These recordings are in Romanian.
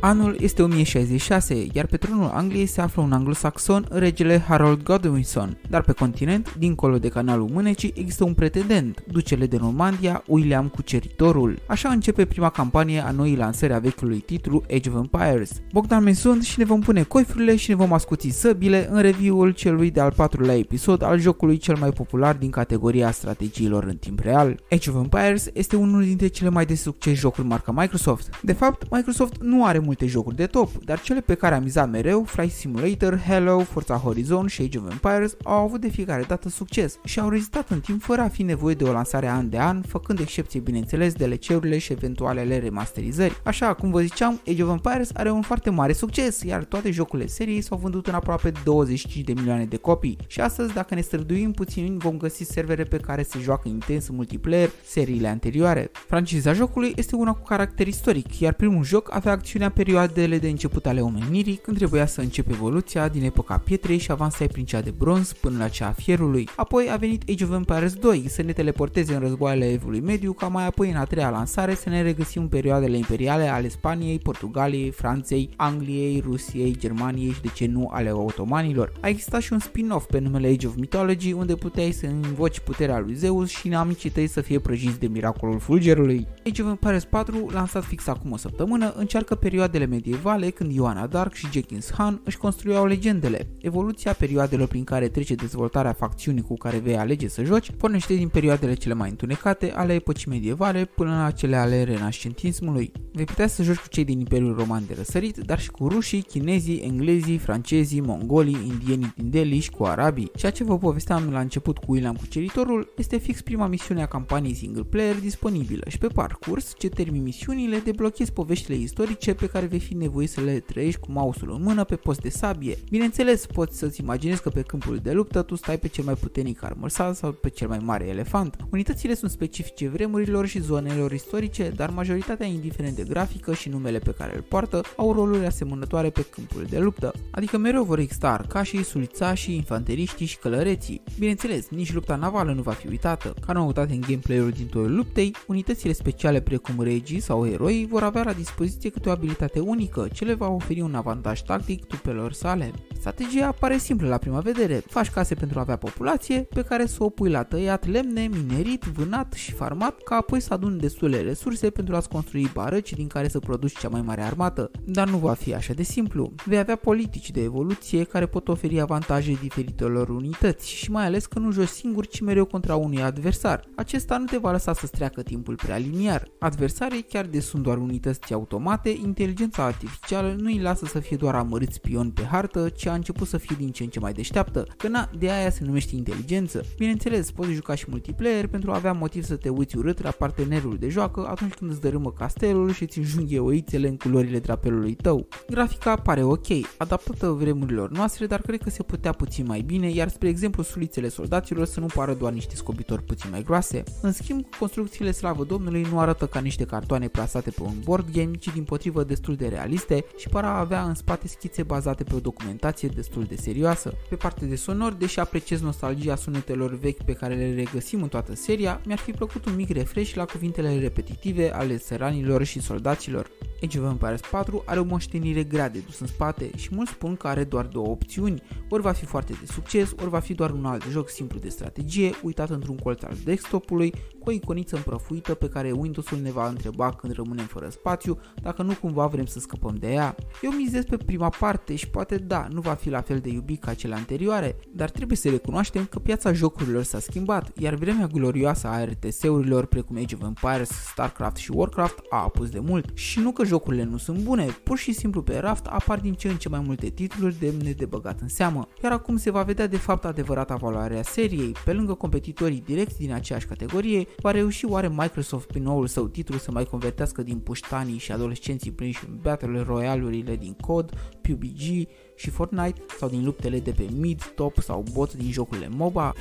Anul este 1066, iar pe tronul Angliei se află un anglosaxon, regele Harold Godwinson, dar pe continent, dincolo de canalul Mânecii, există un pretendent, ducele de Normandia, William Cuceritorul. Așa începe prima campanie a noii lansări a vechiului titlu Age of Empires. Bogdan Menci sunt și ne vom pune coifurile și ne vom ascuți săbile în review-ul celui de-al 4-lea episod al jocului cel mai popular din categoria strategiilor în timp real. Age of Empires este unul dintre cele mai de succes jocuri marca Microsoft. De fapt, Microsoft nu are multe jocuri de top, dar cele pe care am mizat mereu, Flight Simulator, Halo, Forza Horizon și Age of Empires, au avut de fiecare dată succes și au rezistat în timp fără a fi nevoie de o lansare an de an, făcând excepție bineînțeles de DLC-urile și eventualele remasterizări. Așa, cum vă ziceam, Age of Empires are un foarte mare succes, iar toate jocurile seriei s-au vândut în aproape 25 de milioane de copii. Și astăzi, dacă ne străduim puțin, vom găsi servere pe care se joacă intens în multiplayer seriile anterioare. Franciza jocului este una cu caracter istoric, iar primul joc avea acțiunea perioadele de început ale omenirii, când trebuia să începe evoluția din epoca pietrei și avansai prin cea de bronz până la cea a fierului. Apoi a venit Age of Empires 2 să ne teleporteze în războaiele Evului Mediu, ca mai apoi în a treia lansare să ne regăsim în perioadele imperiale ale Spaniei, Portugaliei, Franței, Angliei, Rusiei, Germaniei și de ce nu ale otomanilor. A existat și un spin-off pe numele Age of Mythology, unde puteai să invoci puterea lui Zeus și inamicii tăi să fie prăjiți de miracolul fulgerului. Age of Empires 4, lansat fix acum o săptămână, încearcă perioadele medievale când Ioana Dark și Jenkins Han își construiau legendele. Evoluția perioadelor prin care trece dezvoltarea facțiunii cu care vei alege să joci pornește din perioadele cele mai întunecate ale epocii medievale până la cele ale renascentismului. Vei putea să joci cu cei din Imperiul Roman de răsărit, dar și cu rușii, chinezii, englezii, francezii, mongolii, indienii din Delhi și cu arabii. Ceea ce vă povesteam la început cu William Cuceritorul este fix prima misiune a campaniei single player disponibilă și pe parcurs, ce termin misiunile, deblochezi poveștile istorice pe care vei fi nevoit să le trăiești cu mouse-ul în mână pe post de sabie. Bineînțeles, poți să-ți imaginezi că pe câmpul de luptă tu stai pe cel mai puternic armăsar sau pe cel mai mare elefant. Unitățile sunt specifice vremurilor și zonelor istorice, dar majoritatea, indiferent de grafică și numele pe care îl poartă, au roluri asemănătoare pe câmpul de luptă, adică mereu vor exista arcașii, sulițașii, infanteriștii și călăreții. Bineînțeles, nici lupta navală nu va fi uitată. Ca noutate în gameplay-ul din toiul luptei, unitățile speciale precum regii sau eroi vor avea la dispoziție câte o abilitate unică, ce le va oferi un avantaj tactic trupelor sale. Strategia pare simplă la prima vedere, faci case pentru a avea populație, pe care să o pui la tăiat lemne, minerit, vânat și farmat, ca apoi să aduni destule resurse pentru a-ți construi barăci din care să produci cea mai mare armată, dar nu va fi așa de simplu. Vei avea politici de evoluție care pot oferi avantaje diferitelor unități și mai ales că nu joci singur, ci mereu contra unui adversar. Acesta nu te va lăsa să-ți treacă timpul prea liniar. Adversarii, chiar de sunt doar unități automate, inteligența artificială nu îi lasă să fie doar amărâți pioni pe hartă, ci a început să fie din ce în ce mai deșteaptă, că na, de aia se numește inteligență. Bineînțeles, poți juca și multiplayer pentru a avea motiv să te uiți urât la partenerul de joacă atunci când îți dărâmă castelul și îți înjunghe oițele în culorile drapelului tău. Grafica pare ok, adaptată vremurilor noastre, dar cred că se putea puțin mai bine, iar spre exemplu sulițele soldaților să nu pară doar niște scobitori puțin mai groase. În schimb, construcțiile slavă Domnului nu arată ca nici cartoane plasate pe un board game, ci dimpotrivă destul de realiste și par a avea în spate schițe bazate pe o documentație destul de serioasă. Pe partea de sonor, deși apreciez nostalgia sunetelor vechi pe care le regăsim în toată seria, mi-ar fi plăcut un mic refresh la cuvintele repetitive ale țăranilor și soldaților. Age of Empires 4 are o moștenire grea de dus în spate și mulți spun că are doar două opțiuni, ori va fi foarte de succes, ori va fi doar un alt joc simplu de strategie, uitat într-un colț al desktop-ului, cu o iconiță împrăfuită pe care Windows-ul ne va întreba când rămânem fără spațiu, dacă nu cumva vrem să scăpăm de ea. Eu mizez pe prima parte și poate da, nu va fi la fel de iubit ca cele anterioare, dar trebuie să recunoaștem că piața jocurilor s-a schimbat, iar vremea glorioasă a RTS-urilor precum Age of Empires, Starcraft și Warcraft a apus de mult și nu că jocurile nu sunt bune, pur și simplu pe raft apar din ce în ce mai multe titluri demne de băgat în seamă, iar acum se va vedea de fapt adevărata valoare a seriei. Pe lângă competitorii direcți din aceeași categorie, va reuși oare Microsoft prin noul său titlu să mai convertească din puștanii și adolescenții prinși în battle royale-urile din COD, PUBG și Fortnite sau din luptele de pe mid, top sau bot din jocurile MOBA?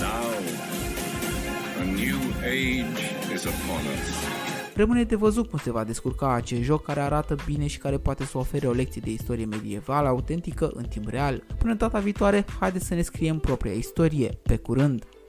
Now, a new age is upon us. Rămâne de văzut cum se va descurca acest joc care arată bine și care poate să ofere o lecție de istorie medievală autentică în timp real. Până data viitoare, haideți să ne scriem propria istorie. Pe curând!